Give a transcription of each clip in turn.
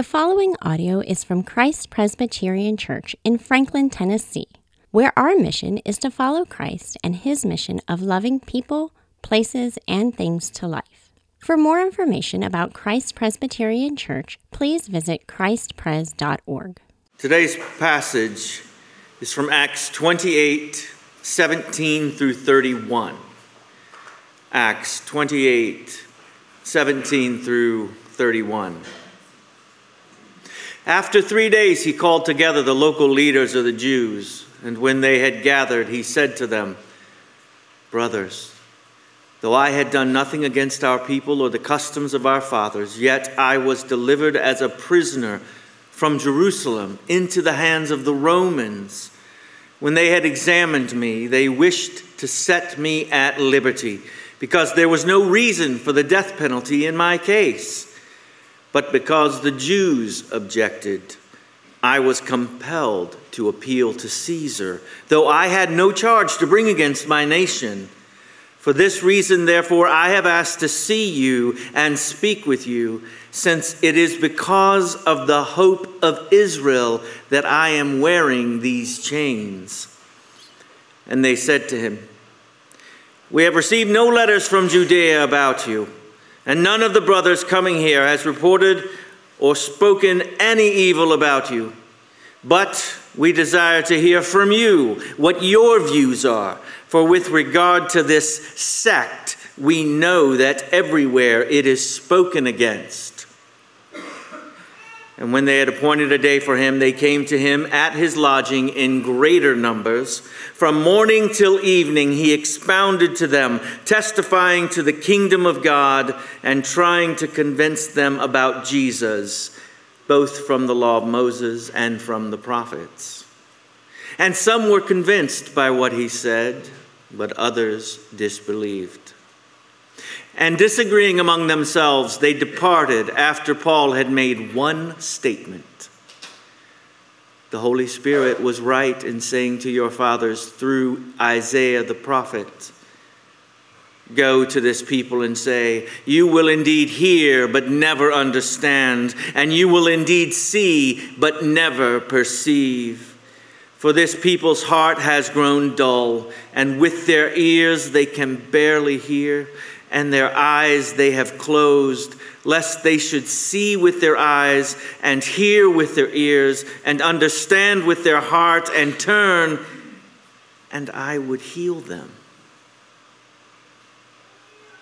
The following audio is from Christ Presbyterian Church in Franklin, Tennessee, where our mission is to follow Christ and His mission of loving people, places, and things to life. For more information about Christ Presbyterian Church, please visit ChristPres.org. Today's passage is from Acts 28:17 through 31. Acts 28:17 through 31. After 3 days he called together the local leaders of the Jews, and when they had gathered, he said to them, "Brothers, though I had done nothing against our people or the customs of our fathers, yet I was delivered as a prisoner from Jerusalem into the hands of the Romans. When they had examined me, they wished to set me at liberty, because there was no reason for the death penalty in my case. But because the Jews objected, I was compelled to appeal to Caesar, though I had no charge to bring against my nation. For this reason, therefore, I have asked to see you and speak with you, since it is because of the hope of Israel that I am wearing these chains." And they said to him, "We have received no letters from Judea about you, and none of the brothers coming here has reported or spoken any evil about you. But we desire to hear from you what your views are. For with regard to this sect, we know that everywhere it is spoken against." And when they had appointed a day for him, they came to him at his lodging in greater numbers. From morning till evening, he expounded to them, testifying to the kingdom of God and trying to convince them about Jesus, both from the law of Moses and from the prophets. And some were convinced by what he said, but others disbelieved. And disagreeing among themselves, they departed after Paul had made one statement. "The Holy Spirit was right in saying to your fathers through Isaiah the prophet, 'Go to this people and say, you will indeed hear but never understand, and you will indeed see but never perceive. For this people's heart has grown dull, and with their ears they can barely hear, and their eyes they have closed, lest they should see with their eyes, and hear with their ears, and understand with their heart, and turn, and I would heal them.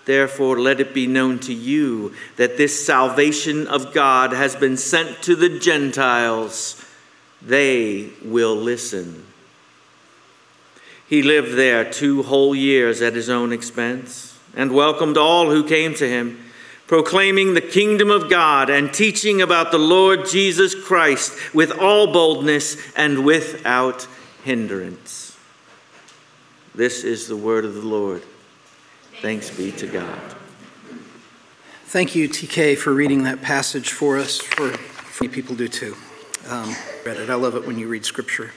Therefore, let it be known to you that this salvation of God has been sent to the Gentiles. They will listen.' He lived there 2 whole years at his own expense, and welcomed all who came to him, proclaiming the kingdom of God and teaching about the Lord Jesus Christ with all boldness and without hindrance." This is the word of the Lord. Thanks be to God. Thank you, TK, for reading that passage for us. For people do too. Read it. I love it when you read scripture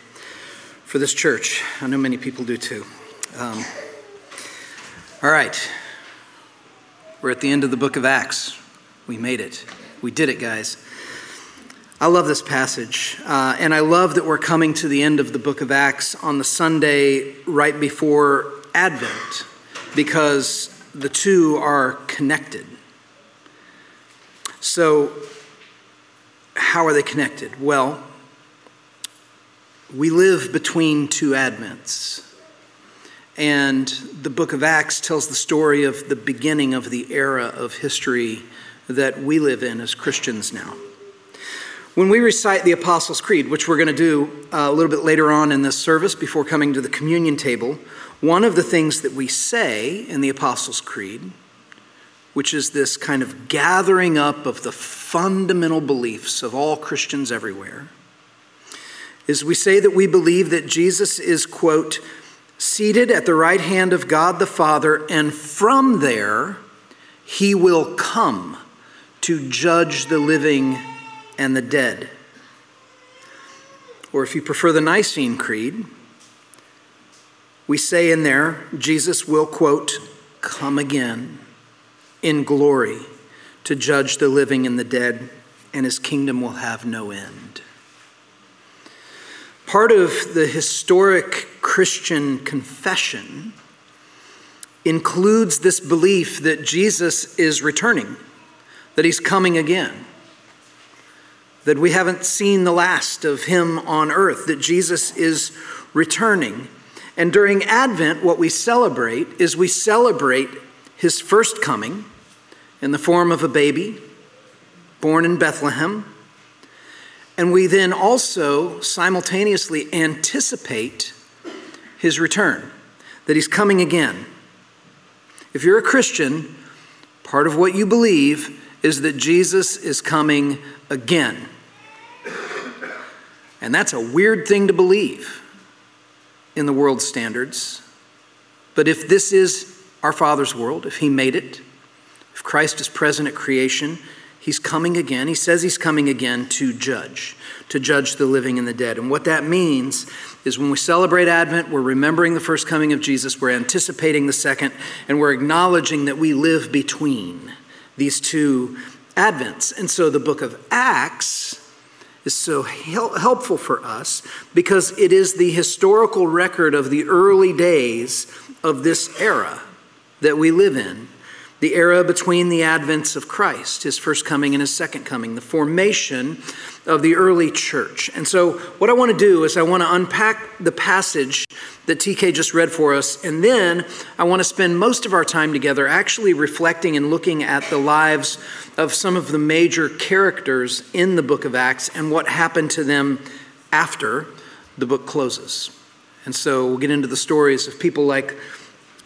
for this church. I know many people do too. All right. We're at the end of the book of Acts. We made it. We did it, guys. I love this passage. And I love that we're coming to the end of the book of Acts on the Sunday right before Advent, because the two are connected. So how are they connected? Well, we live between 2 Advents. And the book of Acts tells the story of the beginning of the era of history that we live in as Christians now. When we recite the Apostles' Creed, which we're going to do a little bit later on in this service before coming to the communion table, one of the things that we say in the Apostles' Creed, which is this kind of gathering up of the fundamental beliefs of all Christians everywhere, is we say that we believe that Jesus is, quote, "seated at the right hand of God the Father, and from there he will come to judge the living and the dead." Or if you prefer the Nicene Creed, we say in there, Jesus will, quote, "come again in glory to judge the living and the dead and his kingdom will have no end. Part of the historic Christian confession includes this belief that Jesus is returning, that he's coming again, that we haven't seen the last of him on earth, that Jesus is returning. And during Advent, what we celebrate is we celebrate his first coming in the form of a baby born in Bethlehem. And we then also simultaneously anticipate his return, that he's coming again. If you're a Christian, part of what you believe is that Jesus is coming again. And that's a weird thing to believe in the world's standards. But if this is our Father's world, if he made it, if Christ is present at creation, he's coming again. He says he's coming again to judge the living and the dead. And what that means is when we celebrate Advent, we're remembering the first coming of Jesus, we're anticipating the second, and we're acknowledging that we live between these two Advents. And so the book of Acts is so helpful for us because it is the historical record of the early days of this era that we live in, the era between the advents of Christ, his first coming and his second coming, the formation of the early church. And so what I want to do is I want to unpack the passage that TK just read for us, and then I want to spend most of our time together actually reflecting and looking at the lives of some of the major characters in the book of Acts and what happened to them after the book closes. And so we'll get into the stories of people like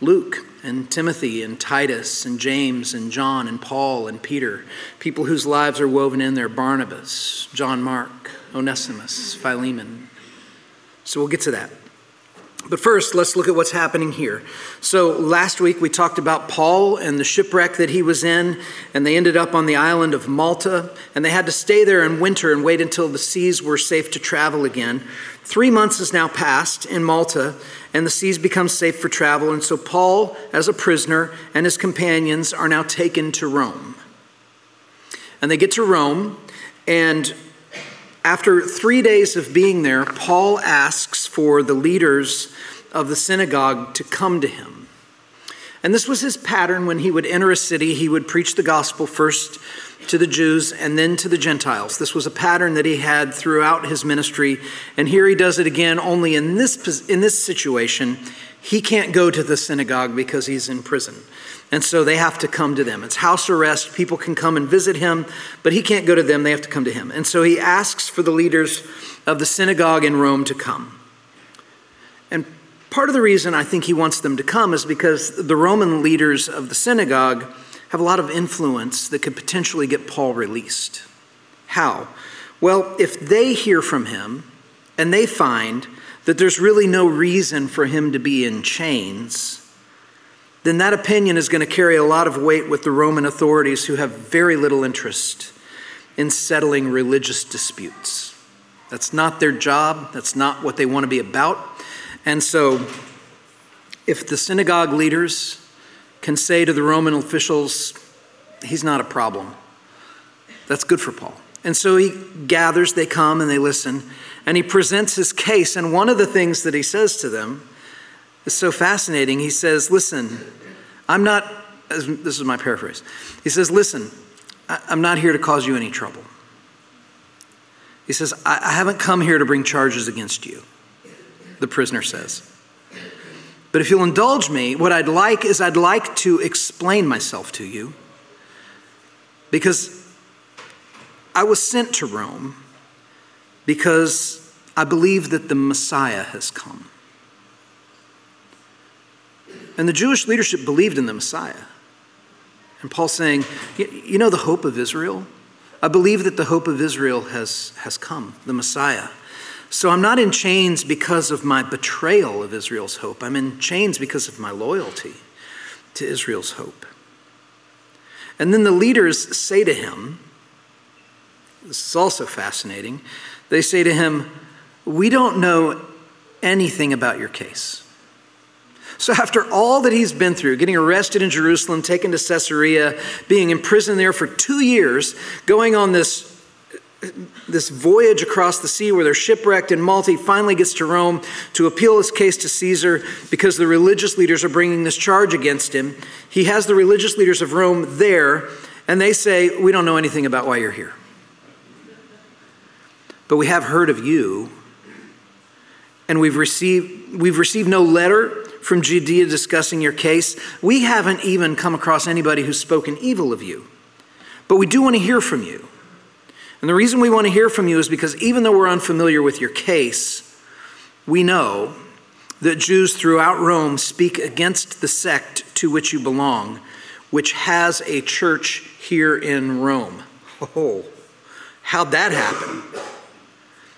Luke and Timothy and Titus and James and John and Paul and Peter, people whose lives are woven in there, Barnabas, John Mark, Onesimus, Philemon. So we'll get to that. But first, let's look at what's happening here. So last week we talked about Paul and the shipwreck that he was in, and they ended up on the island of Malta, and they had to stay there in winter and wait until the seas were safe to travel again. 3 months has now passed in Malta, and the seas become safe for travel, and so Paul, as a prisoner, and his companions are now taken to Rome. And they get to Rome, and after 3 days of being there, Paul asks for the leaders of the synagogue to come to him. And this was his pattern when he would enter a city. He would preach the gospel first to the Jews and then to the Gentiles. This was a pattern that he had throughout his ministry. And here he does it again, only in this situation, he can't go to the synagogue because he's in prison. And so they have to come to them. It's house arrest. People can come and visit him, but he can't go to them. They have to come to him. And so he asks for the leaders of the synagogue in Rome to come. And part of the reason I think he wants them to come is because the Roman leaders of the synagogue have a lot of influence that could potentially get Paul released. How? Well, if they hear from him and they find that there's really no reason for him to be in chains, then that opinion is going to carry a lot of weight with the Roman authorities, who have very little interest in settling religious disputes. That's not their job. That's not what they want to be about. And so if the synagogue leaders can say to the Roman officials, he's not a problem, that's good for Paul. And so he gathers, they come and they listen, and he presents his case. And one of the things that he says to them is so fascinating. He says, listen, this is my paraphrase. He says, listen, I'm not here to cause you any trouble. He says, I haven't come here to bring charges against you, the prisoner says. But if you'll indulge me, what I'd like is I'd like to explain myself to you, because I was sent to Rome because I believe that the Messiah has come. And the Jewish leadership believed in the Messiah. And Paul's saying, you know the hope of Israel? I believe that the hope of Israel has come, the Messiah. So I'm not in chains because of my betrayal of Israel's hope. I'm in chains because of my loyalty to Israel's hope. And then the leaders say to him, this is also fascinating, they say to him, we don't know anything about your case. So after all that he's been through, getting arrested in Jerusalem, taken to Caesarea, being imprisoned there for 2 years, going on this this voyage across the sea where they're shipwrecked in Malta. He finally gets to Rome to appeal his case to Caesar because the religious leaders are bringing this charge against him. He has the religious leaders of Rome there, and they say, "We don't know anything about why you're here. But we have heard of you, and we've received no letter from Judea discussing your case. We haven't even come across anybody who's spoken evil of you. But we do want to hear from you. And the reason we want to hear from you is because even though we're unfamiliar with your case, we know that Jews throughout Rome speak against the sect to which you belong, which has a church here in Rome." Oh, how'd that happen?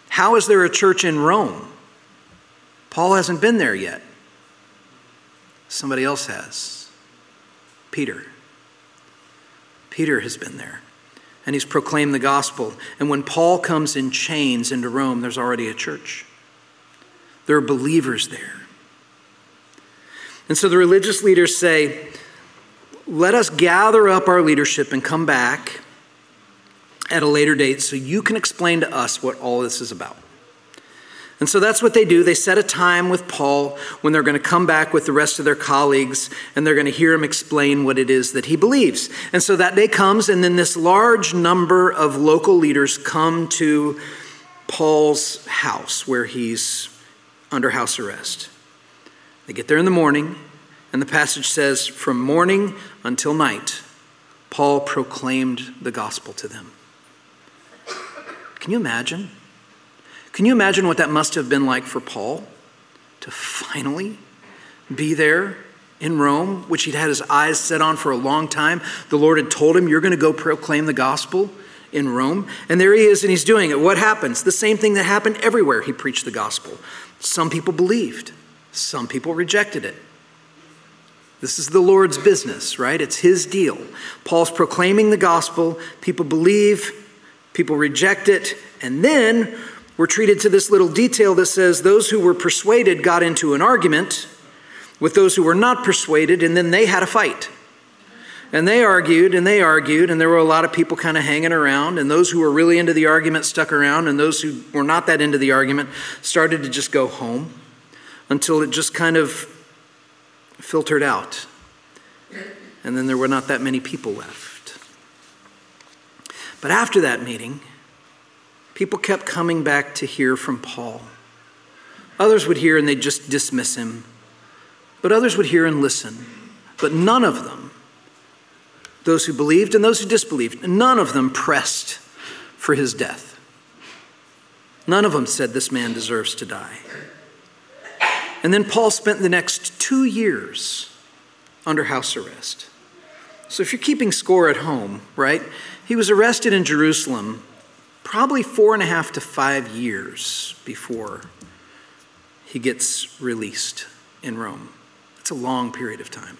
How is there a church in Rome? Paul hasn't been there yet. Somebody else has. Peter. Peter has been there, and he's proclaimed the gospel. And when Paul comes in chains into Rome, there's already a church. There are believers there. And so the religious leaders say, "Let us gather up our leadership and come back at a later date so you can explain to us what all this is about." And so that's what they do. They set a time with Paul when they're going to come back with the rest of their colleagues, and they're going to hear him explain what it is that he believes. And so that day comes, and then this large number of local leaders come to Paul's house where he's under house arrest. They get there in the morning, and the passage says, from morning until night, Paul proclaimed the gospel to them. Can you imagine? Can you imagine what that must have been like for Paul to finally be there in Rome, which he'd had his eyes set on for a long time? The Lord had told him, "You're going to go proclaim the gospel in Rome." And there he is, and he's doing it. What happens? The same thing that happened everywhere he preached the gospel. Some people believed. Some people rejected it. This is the Lord's business, right? It's his deal. Paul's proclaiming the gospel. People believe. People reject it. And then we're treated to this little detail that says those who were persuaded got into an argument with those who were not persuaded, and then they had a fight. And they argued, and they argued, and there were a lot of people kind of hanging around, and those who were really into the argument stuck around, and those who were not that into the argument started to just go home until it just kind of filtered out. And then there were not that many people left. But after that meeting, people kept coming back to hear from Paul. Others would hear and they'd just dismiss him. But others would hear and listen. But none of them, those who believed and those who disbelieved, none of them pressed for his death. None of them said, "This man deserves to die." And then Paul spent the next 2 years under house arrest. So if you're keeping score at home, right? He was arrested in Jerusalem probably 4.5 to 5 years before he gets released in Rome. It's a long period of time.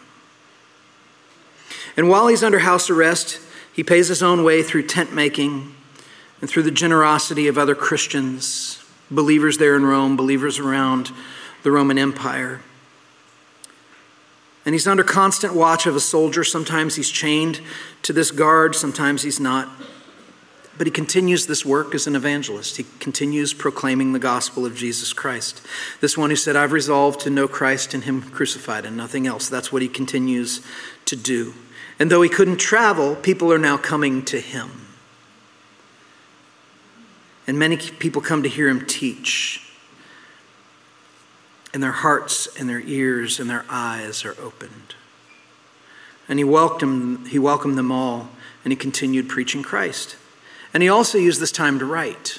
And while he's under house arrest, he pays his own way through tent making and through the generosity of other Christians, believers there in Rome, believers around the Roman Empire. And he's under constant watch of a soldier. Sometimes he's chained to this guard, sometimes he's not. But he continues this work as an evangelist. He continues proclaiming the gospel of Jesus Christ. This one who said, "I've resolved to know Christ and him crucified and nothing else." That's what he continues to do. And though he couldn't travel, people are now coming to him. And many people come to hear him teach. And their hearts and their ears and their eyes are opened. And he welcomed them all, and he continued preaching Christ. And he also used this time to write.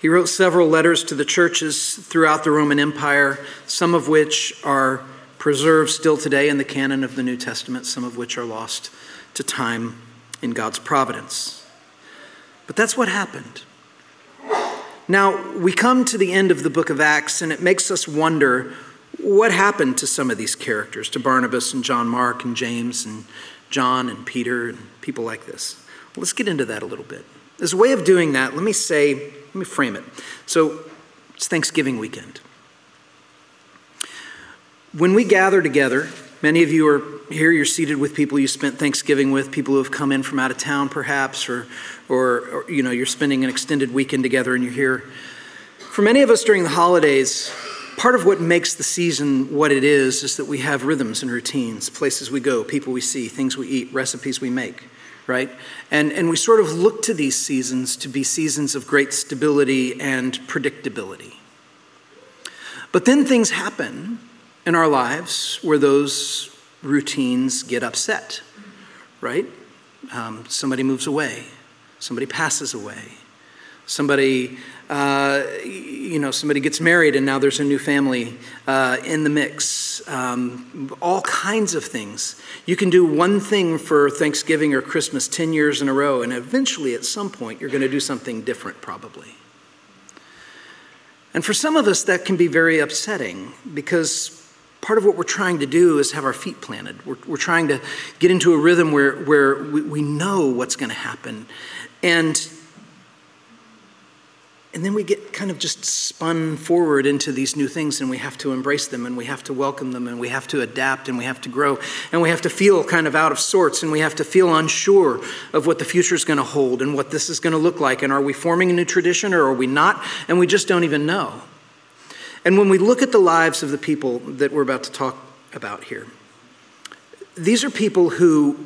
He wrote several letters to the churches throughout the Roman Empire, some of which are preserved still today in the canon of the New Testament, some of which are lost to time in God's providence. But that's what happened. Now, we come to the end of the book of Acts, and it makes us wonder what happened to some of these characters, to Barnabas and John Mark and James and John and Peter and people like this. Let's get into that a little bit. As a way of doing that, let me frame it. So it's Thanksgiving weekend. When we gather together Many of you are here, you're seated with people you spent Thanksgiving with, people who have come in from out of town perhaps, or you know, you're spending an extended weekend together and you're here. For many of us during the holidays, part of what makes the season what it is that we have rhythms and routines, places we go, people we see, things we eat, recipes we make, right? And we sort of look to these seasons to be seasons of great stability and predictability. But then things happen in our lives where those routines get upset, right? Somebody moves away. Somebody passes away. Somebody gets married and now there's a new family in the mix. All kinds of things. You can do one thing for Thanksgiving or Christmas 10 years in a row, and eventually at some point you're going to do something different probably. And for some of us, that can be very upsetting because part of what we're trying to do is have our feet planted. We're trying to get into a rhythm where we know what's going to happen. And then we get kind of just spun forward into these new things, and we have to embrace them, and we have to welcome them, and we have to adapt, and we have to grow, and we have to feel kind of out of sorts, and we have to feel unsure of what the future is going to hold and what this is going to look like, and are we forming a new tradition or are we not? And we just don't even know. And when we look at the lives of the people that we're about to talk about here, these are people who,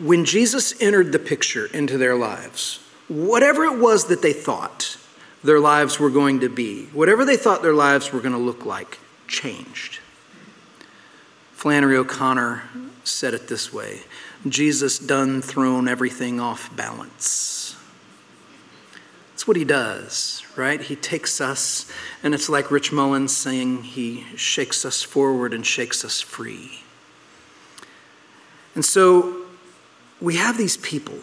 when Jesus entered the picture into their lives, whatever it was that they thought their lives were going to be, whatever they thought their lives were going to look like, changed. Flannery O'Connor said it this way: Jesus done thrown everything off balance. That's what he does, right? He takes us, and it's like Rich Mullins saying, he shakes us forward and shakes us free. And so we have these people,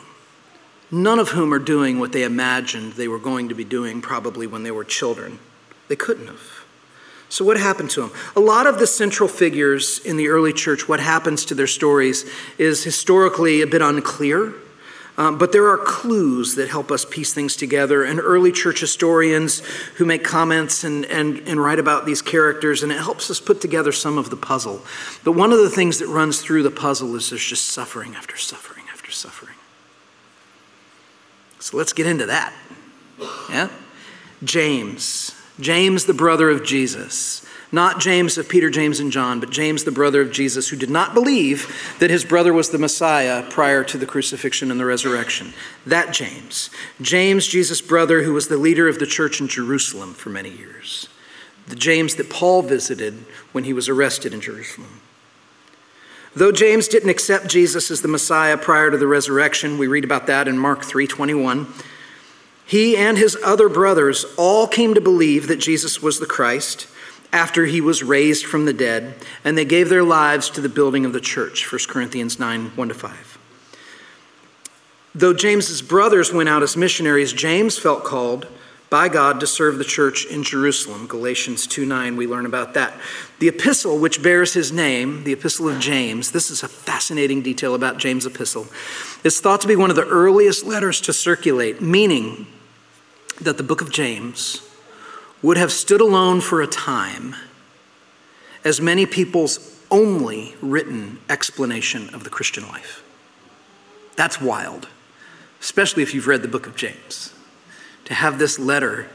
none of whom are doing what they imagined they were going to be doing probably when they were children. They couldn't have. So what happened to them? A lot of the central figures in the early church, what happens to their stories is historically a bit unclear, but there are clues that help us piece things together, and early church historians who make comments and write about these characters, and it helps us put together some of the puzzle. But one of the things that runs through the puzzle is there's just suffering after suffering after suffering. So let's get into that, yeah? James, the brother of Jesus. Not James of Peter, James, and John, but James, the brother of Jesus, who did not believe that his brother was the Messiah prior to the crucifixion and the resurrection. That James. James, Jesus' brother, who was the leader of the church in Jerusalem for many years. The James that Paul visited when he was arrested in Jerusalem. Though James didn't accept Jesus as the Messiah prior to the resurrection, we read about that in Mark 3:21, he and his other brothers all came to believe that Jesus was the Christ after he was raised from the dead, and they gave their lives to the building of the church, 1 Corinthians 9:1-5. Though James's brothers went out as missionaries, James felt called by God to serve the church in Jerusalem. Galatians 2:9, we learn about that. The epistle which bears his name, the epistle of James, this is a fascinating detail about James' epistle, is thought to be one of the earliest letters to circulate, meaning that the book of James would have stood alone for a time as many people's only written explanation of the Christian life. That's wild, especially if you've read the book of James. To have this letter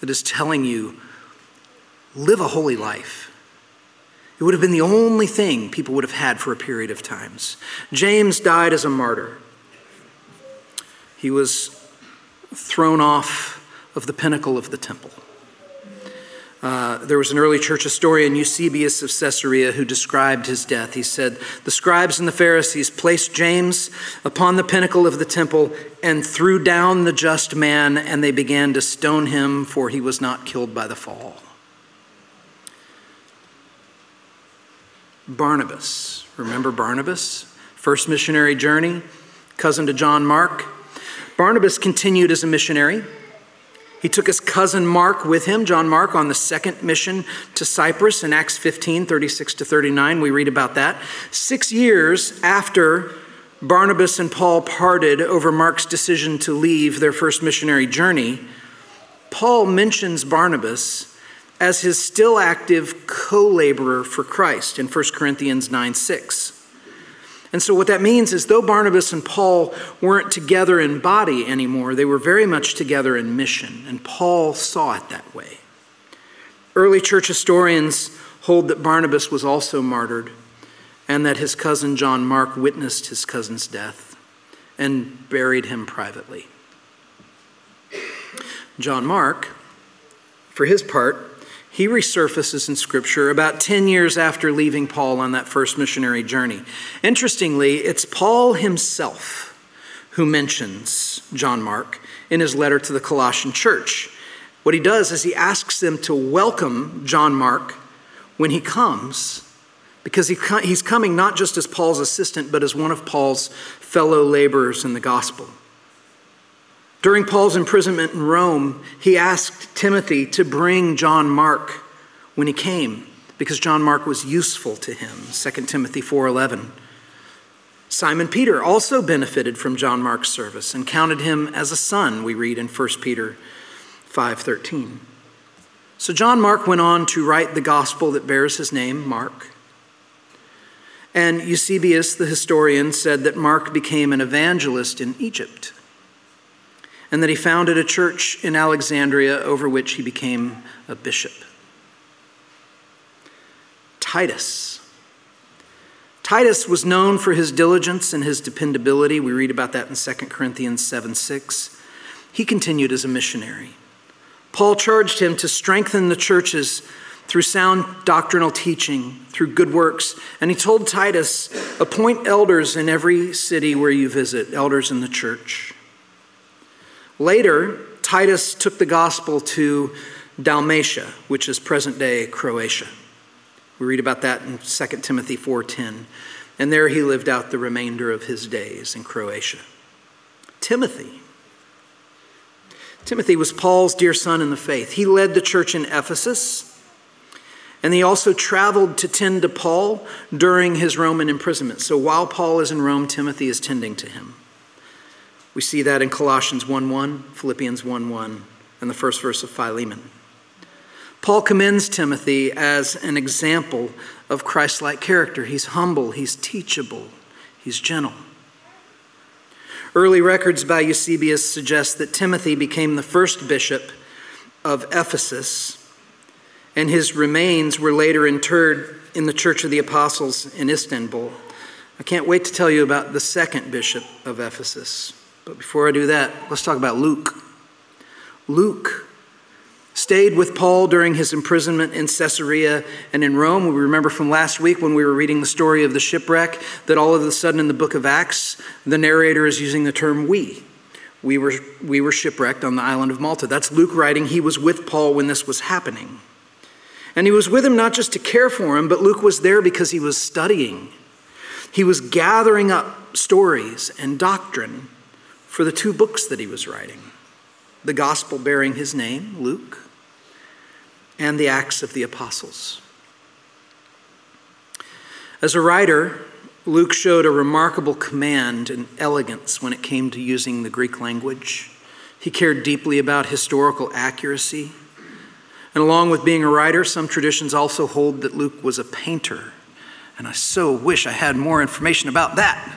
that is telling you, live a holy life. It would have been the only thing people would have had for a period of times. James died as a martyr. He was thrown off of the pinnacle of the temple. There was an early church historian, Eusebius of Caesarea, who described his death. He said, the scribes and the Pharisees placed James upon the pinnacle of the temple and threw down the just man, and they began to stone him, for he was not killed by the fall. Barnabas, remember Barnabas? First missionary journey, cousin to John Mark. Barnabas continued as a missionary. He took his cousin Mark with him, John Mark, on the second mission to Cyprus in Acts 15:36-39. We read about that. 6 years after Barnabas and Paul parted over Mark's decision to leave their first missionary journey, Paul mentions Barnabas as his still active co-laborer for Christ in 1 Corinthians 9:6. And so what that means is though Barnabas and Paul weren't together in body anymore, they were very much together in mission, and Paul saw it that way. Early church historians hold that Barnabas was also martyred and that his cousin John Mark witnessed his cousin's death and buried him privately. John Mark, for his part, he resurfaces in Scripture about 10 years after leaving Paul on that first missionary journey. Interestingly, it's Paul himself who mentions John Mark in his letter to the Colossian church. What he does is he asks them to welcome John Mark when he comes, because he's coming not just as Paul's assistant, but as one of Paul's fellow laborers in the gospel. During Paul's imprisonment in Rome, he asked Timothy to bring John Mark when he came, because John Mark was useful to him, 2 Timothy 4:11. Simon Peter also benefited from John Mark's service and counted him as a son, we read in 1 Peter 5:13. So John Mark went on to write the gospel that bears his name, Mark. And Eusebius, the historian, said that Mark became an evangelist in Egypt, and that he founded a church in Alexandria over which he became a bishop. Titus was known for his diligence and his dependability. We read about that in 2 Corinthians 7:6. He continued as a missionary. Paul charged him to strengthen the churches through sound doctrinal teaching, through good works. And he told Titus, appoint elders in every city where you visit, elders in the church. Later, Titus took the gospel to Dalmatia, which is present-day Croatia. We read about that in 2 Timothy 4:10. And there he lived out the remainder of his days in Croatia. Timothy was Paul's dear son in the faith. He led the church in Ephesus, and he also traveled to tend to Paul during his Roman imprisonment. So while Paul is in Rome, Timothy is tending to him. We see that in Colossians 1:1, Philippians 1:1, and the first verse of Philemon. Paul commends Timothy as an example of Christ-like character. He's humble, he's teachable, he's gentle. Early records by Eusebius suggest that Timothy became the first bishop of Ephesus, and his remains were later interred in the Church of the Apostles in Istanbul. I can't wait to tell you about the second bishop of Ephesus. But before I do that, let's talk about Luke. Luke stayed with Paul during his imprisonment in Caesarea and in Rome. We remember from last week when we were reading the story of the shipwreck that all of a sudden in the book of Acts, the narrator is using the term we. We were shipwrecked on the island of Malta. That's Luke writing. He was with Paul when this was happening. And he was with him not just to care for him, but Luke was there because he was studying. He was gathering up stories and doctrine for the two books that he was writing, the gospel bearing his name, Luke, and the Acts of the Apostles. As a writer, Luke showed a remarkable command and elegance when it came to using the Greek language. He cared deeply about historical accuracy. And along with being a writer, some traditions also hold that Luke was a painter. And I so wish I had more information about that.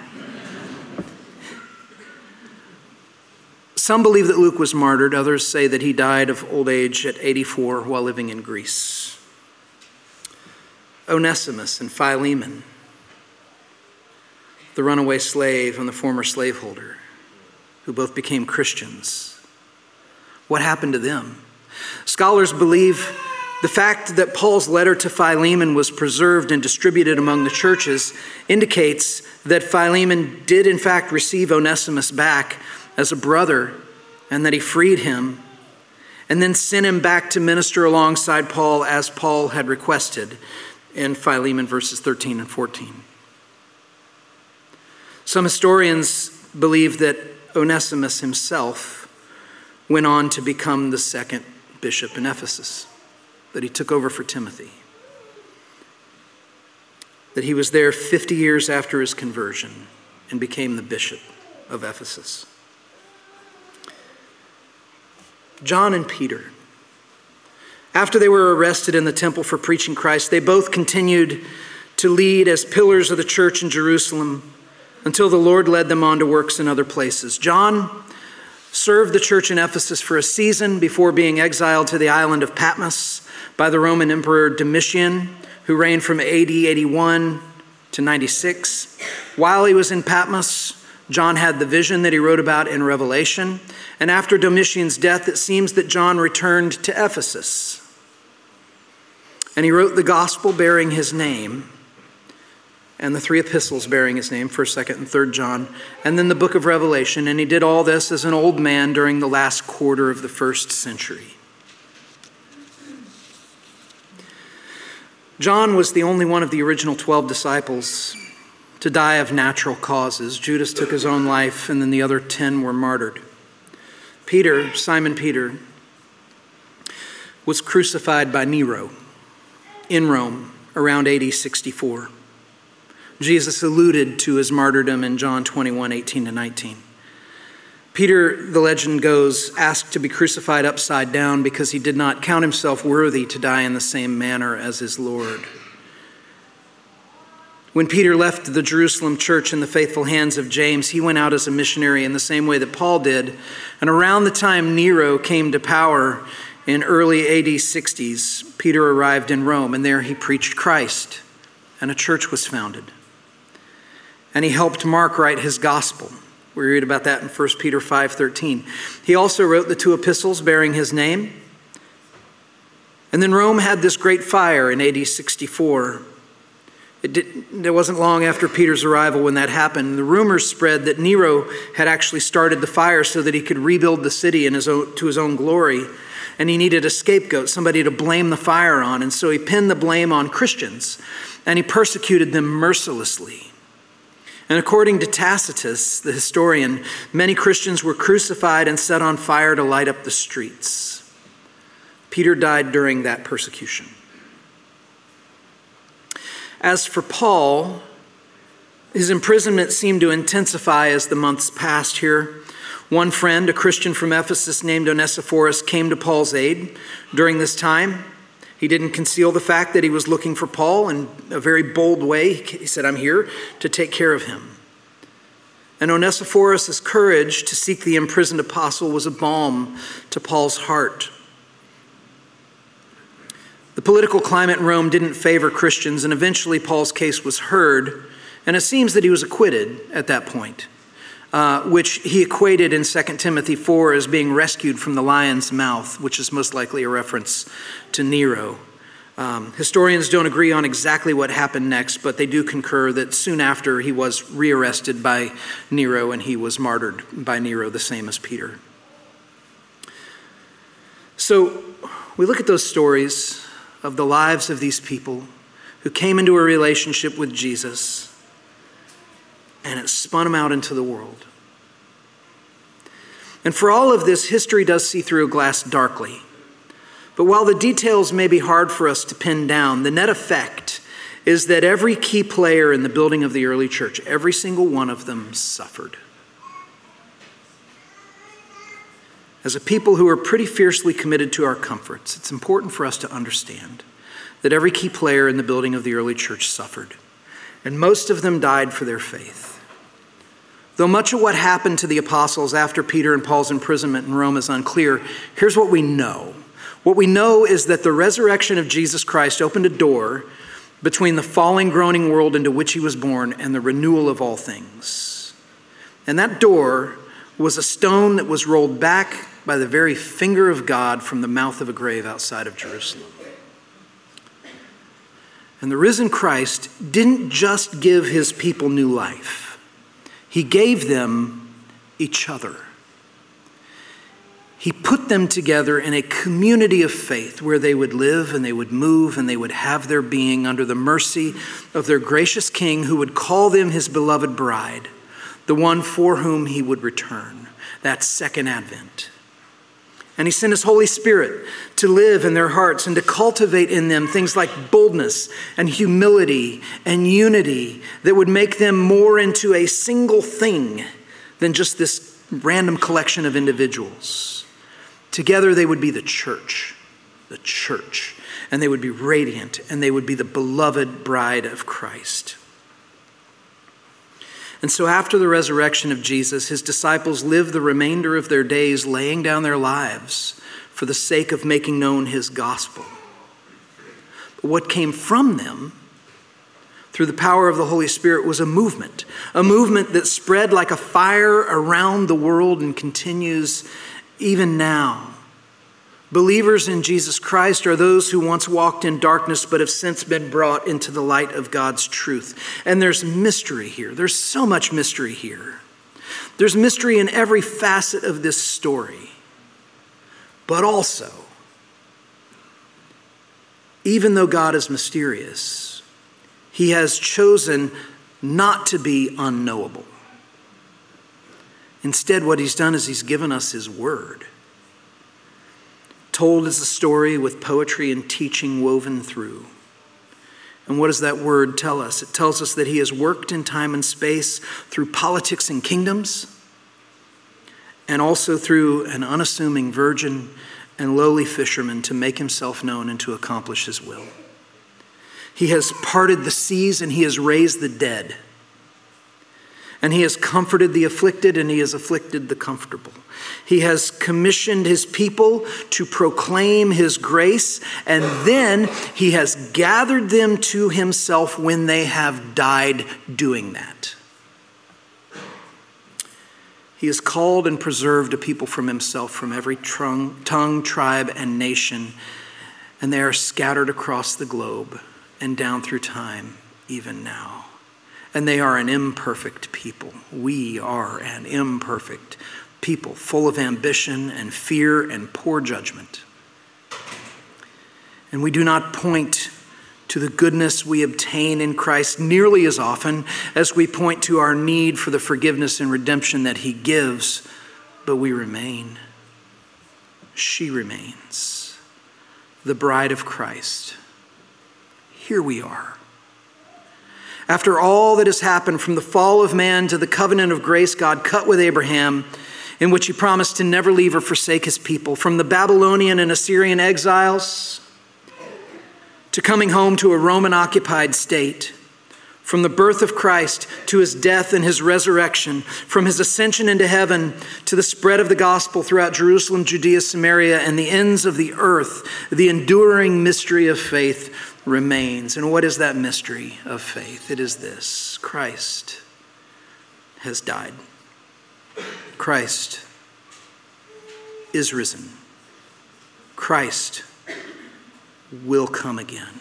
Some believe that Luke was martyred. Others say that he died of old age at 84 while living in Greece. Onesimus and Philemon, the runaway slave and the former slaveholder, who both became Christians. What happened to them? Scholars believe the fact that Paul's letter to Philemon was preserved and distributed among the churches indicates that Philemon did in fact receive Onesimus back as a brother, and that he freed him, and then sent him back to minister alongside Paul as Paul had requested in Philemon verses 13 and 14. Some historians believe that Onesimus himself went on to become the second bishop in Ephesus, that he took over for Timothy, that he was there 50 years after his conversion and became the bishop of Ephesus. John and Peter. After they were arrested in the temple for preaching Christ, they both continued to lead as pillars of the church in Jerusalem until the Lord led them on to works in other places. John served the church in Ephesus for a season before being exiled to the island of Patmos by the Roman Emperor Domitian, who reigned from AD 81 to 96. While he was in Patmos, John had the vision that he wrote about in Revelation. And after Domitian's death, it seems that John returned to Ephesus. And he wrote the gospel bearing his name and the three epistles bearing his name, 1st, 2nd, and 3rd John, and then the book of Revelation. And he did all this as an old man during the last quarter of the first century. John was the only one of the original 12 disciples to die of natural causes. Judas took his own life, and then the other 10 were martyred. Peter, Simon Peter, was crucified by Nero in Rome around AD 64. Jesus alluded to his martyrdom in John 21, 18 to 19. Peter, the legend goes, asked to be crucified upside down because he did not count himself worthy to die in the same manner as his Lord. When Peter left the Jerusalem church in the faithful hands of James, he went out as a missionary in the same way that Paul did. And around the time Nero came to power in early AD 60s, Peter arrived in Rome, and there he preached Christ, and a church was founded. And he helped Mark write his gospel. We read about that in 1 Peter 5:13. He also wrote the two epistles bearing his name. And then Rome had this great fire in AD 64. It wasn't long after Peter's arrival when that happened. The rumors spread that Nero had actually started the fire so that he could rebuild the city to his own glory. And he needed a scapegoat, somebody to blame the fire on. And so he pinned the blame on Christians, and he persecuted them mercilessly. And according to Tacitus, the historian, many Christians were crucified and set on fire to light up the streets. Peter died during that persecution. As for Paul, his imprisonment seemed to intensify as the months passed here. One friend, a Christian from Ephesus named Onesiphorus, came to Paul's aid during this time. He didn't conceal the fact that he was looking for Paul in a very bold way. He said, "I'm here to take care of him." And Onesiphorus' courage to seek the imprisoned apostle was a balm to Paul's heart. The political climate in Rome didn't favor Christians, and eventually Paul's case was heard, and it seems that he was acquitted at that point, which he equated in 2 Timothy 4 as being rescued from the lion's mouth, which is most likely a reference to Nero. Historians don't agree on exactly what happened next, but they do concur that soon after he was rearrested by Nero and he was martyred by Nero, the same as Peter. So we look at those stories of the lives of these people who came into a relationship with Jesus, and it spun them out into the world. And for all of this, history does see through a glass darkly. But while the details may be hard for us to pin down, the net effect is that every key player in the building of the early church, every single one of them, suffered. As a people who are pretty fiercely committed to our comforts, it's important for us to understand that every key player in the building of the early church suffered, and most of them died for their faith. Though much of what happened to the apostles after Peter and Paul's imprisonment in Rome is unclear, here's what we know. What we know is that the resurrection of Jesus Christ opened a door between the falling, groaning world into which he was born and the renewal of all things. And that door was a stone that was rolled back by the very finger of God from the mouth of a grave outside of Jerusalem. And the risen Christ didn't just give his people new life. He gave them each other. He put them together in a community of faith where they would live and they would move and they would have their being under the mercy of their gracious King, who would call them his beloved bride, the one for whom he would return, that second advent. And he sent his Holy Spirit to live in their hearts and to cultivate in them things like boldness and humility and unity that would make them more into a single thing than just this random collection of individuals. Together they would be the church, the church, and they would be radiant, and they would be the beloved bride of Christ. And so after the resurrection of Jesus, his disciples lived the remainder of their days laying down their lives for the sake of making known his gospel. But what came from them through the power of the Holy Spirit was a movement that spread like a fire around the world and continues even now. Believers in Jesus Christ are those who once walked in darkness but have since been brought into the light of God's truth. And there's mystery here. There's so much mystery here. There's mystery in every facet of this story. But also, even though God is mysterious, he has chosen not to be unknowable. Instead, what he's done is he's given us his word. Told is a story with poetry and teaching woven through. And what does that word tell us? It tells us that he has worked in time and space through politics and kingdoms, and also through an unassuming virgin and lowly fisherman to make himself known and to accomplish his will. He has parted the seas and he has raised the dead. And he has comforted the afflicted and he has afflicted the comfortable. He has commissioned his people to proclaim his grace, and then he has gathered them to himself when they have died doing that. He has called and preserved a people from himself from every tongue, tribe, and nation, and they are scattered across the globe and down through time, even now. And they are an imperfect people. We are an imperfect people, full of ambition and fear and poor judgment. And we do not point to the goodness we obtain in Christ nearly as often as we point to our need for the forgiveness and redemption that he gives, but we remain. She remains, the bride of Christ. Here we are. After all that has happened from the fall of man to the covenant of grace God cut with Abraham, in which he promised to never leave or forsake his people, from the Babylonian and Assyrian exiles to coming home to a Roman-occupied state, from the birth of Christ to his death and his resurrection, from his ascension into heaven to the spread of the gospel throughout Jerusalem, Judea, Samaria, and the ends of the earth, the enduring mystery of faith remains. And what is that mystery of faith? It is this: Christ has died. Christ is risen. Christ will come again.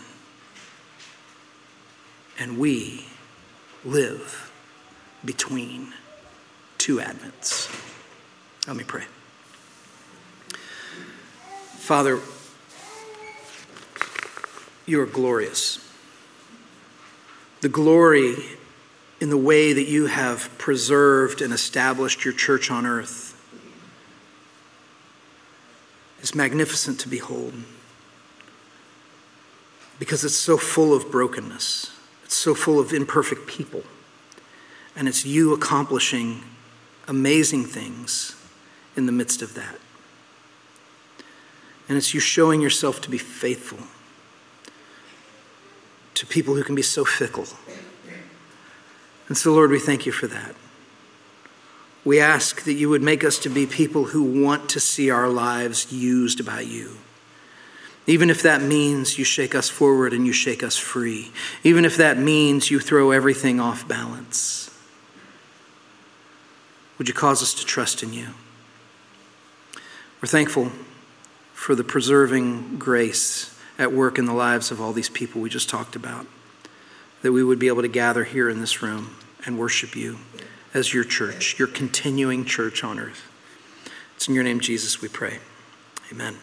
And we live between two Advents. Let me pray. Father, you are glorious. The glory in the way that you have preserved and established your church on earth is magnificent to behold, because it's so full of brokenness, it's so full of imperfect people, and it's you accomplishing amazing things in the midst of that. And it's you showing yourself to be faithful to people who can be so fickle. And so, Lord, we thank you for that. We ask that you would make us to be people who want to see our lives used by you. Even if that means you shake us forward and you shake us free. Even if that means you throw everything off balance. Would you cause us to trust in you? We're thankful for the preserving grace at work in the lives of all these people we just talked about, that we would be able to gather here in this room and worship you as your church, your continuing church on earth. It's in your name, Jesus, we pray. Amen.